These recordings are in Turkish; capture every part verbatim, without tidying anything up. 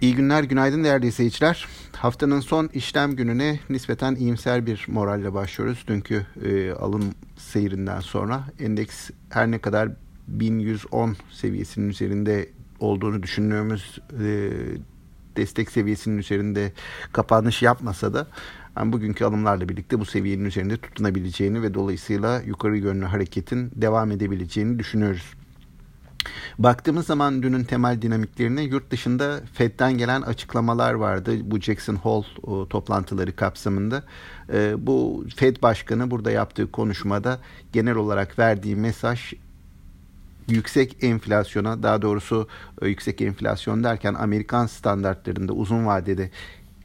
İyi günler, günaydın değerli izleyiciler. Haftanın son işlem gününe nispeten iyimser bir moralle başlıyoruz. Dünkü e, alım seyrinden sonra endeks her ne kadar bin yüz on seviyesinin üzerinde olduğunu düşündüğümüz e, destek seviyesinin üzerinde kapanış yapmasa da yani bugünkü alımlarla birlikte bu seviyenin üzerinde tutunabileceğini ve dolayısıyla yukarı yönlü hareketin devam edebileceğini düşünüyoruz. Baktığımız zaman dünün temel dinamiklerine yurt dışında F E D'den gelen açıklamalar vardı. Bu Jackson Hole toplantıları kapsamında. Bu F E D Başkanı burada yaptığı konuşmada genel olarak verdiği mesaj yüksek enflasyona, daha doğrusu yüksek enflasyon derken Amerikan standartlarında uzun vadede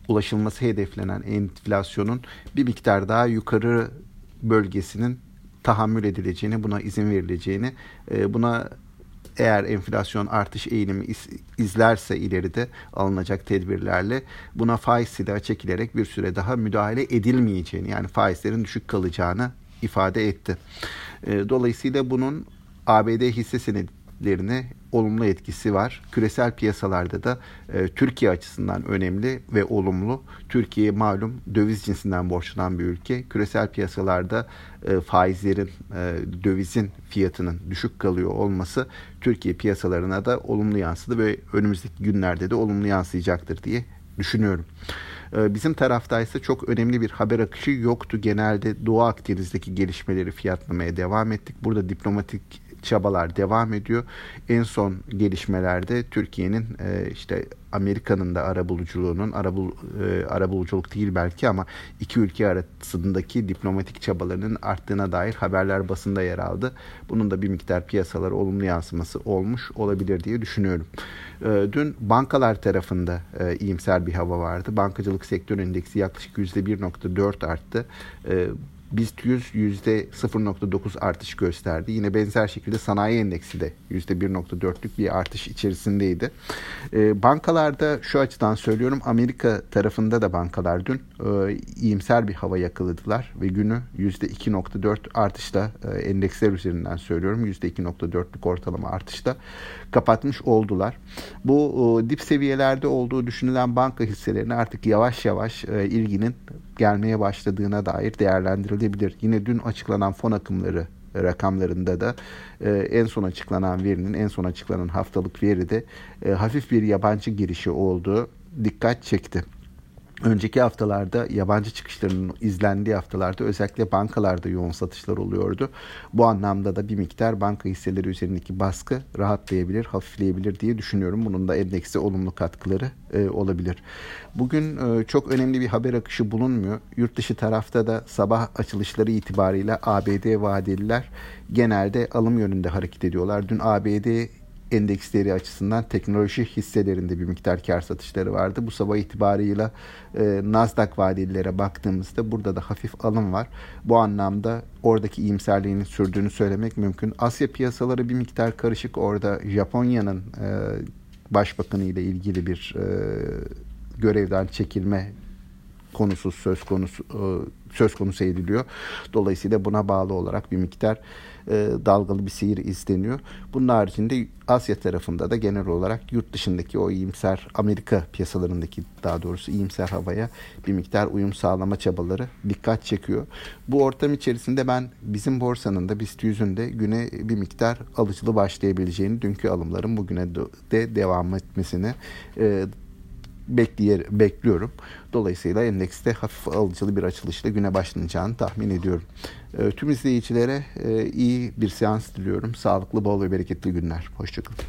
ulaşılması hedeflenen enflasyonun bir miktar daha yukarı bölgesinin tahammül edileceğini, buna izin verileceğini, buna eğer enflasyon artış eğilimi izlerse ileride alınacak tedbirlerle buna faiz silahı çekilerek bir süre daha müdahale edilmeyeceğini, yani faizlerin düşük kalacağını ifade etti. Dolayısıyla bunun A B D hisse senetlerine olumlu etkisi var. Küresel piyasalarda da e, Türkiye açısından önemli ve olumlu. Türkiye malum döviz cinsinden borçlanan bir ülke. Küresel piyasalarda e, faizlerin, e, dövizin fiyatının düşük kalıyor olması Türkiye piyasalarına da olumlu yansıdı ve önümüzdeki günlerde de olumlu yansıyacaktır diye düşünüyorum. Bizim taraftaysa çok önemli bir haber akışı yoktu. Genelde Doğu Akdeniz'deki gelişmeleri fiyatlamaya devam ettik. Burada diplomatik çabalar devam ediyor. En son gelişmelerde Türkiye'nin işte Amerika'nın da arabuluculuğunun, arabul, arabuluculuk değil belki ama iki ülke arasındaki diplomatik çabalarının arttığına dair haberler basında yer aldı. Bunun da bir miktar piyasalara olumlu yansıması olmuş olabilir diye düşünüyorum. Dün bankalar tarafında iyimser bir hava vardı. Bankacılık sektör endeksi yaklaşık yüzde bir virgül dört arttı. BİST yüz yüzde sıfır virgül dokuz artış gösterdi. Yine benzer şekilde sanayi endeksi de yüzde bir virgül dörtlük bir artış içerisindeydi. Bankalarda şu açıdan söylüyorum, Amerika tarafında da bankalar dün iyimser bir hava yakaladılar ve günü yüzde iki virgül dört artışla, endeksler üzerinden söylüyorum, yüzde iki virgül dörtlük ortalama artışla kapatmış oldular. Bu dip seviyelerde olduğu düşünülen banka hisselerine artık yavaş yavaş ilginin gelmeye başladığına dair değerlendirilebilir. Yine dün açıklanan fon akımları rakamlarında da e, en son açıklanan verinin, en son açıklanan haftalık veride e, hafif bir yabancı girişi olduğu dikkat çekti. Önceki haftalarda yabancı çıkışlarının izlendiği haftalarda özellikle bankalarda yoğun satışlar oluyordu. Bu anlamda da bir miktar banka hisseleri üzerindeki baskı rahatlayabilir, hafifleyebilir diye düşünüyorum. Bunun da endekse olumlu katkıları e, olabilir. Bugün e, çok önemli bir haber akışı bulunmuyor. Yurt dışı tarafta da sabah açılışları itibariyle A B D vadeliler genelde alım yönünde hareket ediyorlar. Dün A B D endeksleri açısından teknoloji hisselerinde bir miktar kar satışları vardı. Bu sabah itibarıyla e, Nasdaq vadelilere baktığımızda burada da hafif alım var. Bu anlamda oradaki iyimserliğinin sürdüğünü söylemek mümkün. Asya piyasaları bir miktar karışık. Orada Japonya'nın e, başbakanı ile ilgili bir e, görevden çekilme konusu söz konusu söz konusu ediliyor. Dolayısıyla buna bağlı olarak bir miktar dalgalı bir seyir izleniyor. Bunun haricinde Asya tarafında da genel olarak yurt dışındaki o iyimser Amerika piyasalarındaki daha doğrusu iyimser havaya bir miktar uyum sağlama çabaları dikkat çekiyor. Bu ortam içerisinde ben bizim borsanın da BİST yüzün de güne bir miktar alıcılı başlayabileceğini, dünkü alımların bugüne de devam etmesini Bekliyor, bekliyorum. Dolayısıyla endekste hafif alıcılı bir açılışla güne başlanacağını tahmin ediyorum. E, tüm izleyicilere e, iyi bir seans diliyorum. Sağlıklı, bol ve bereketli günler. Hoşçakalın.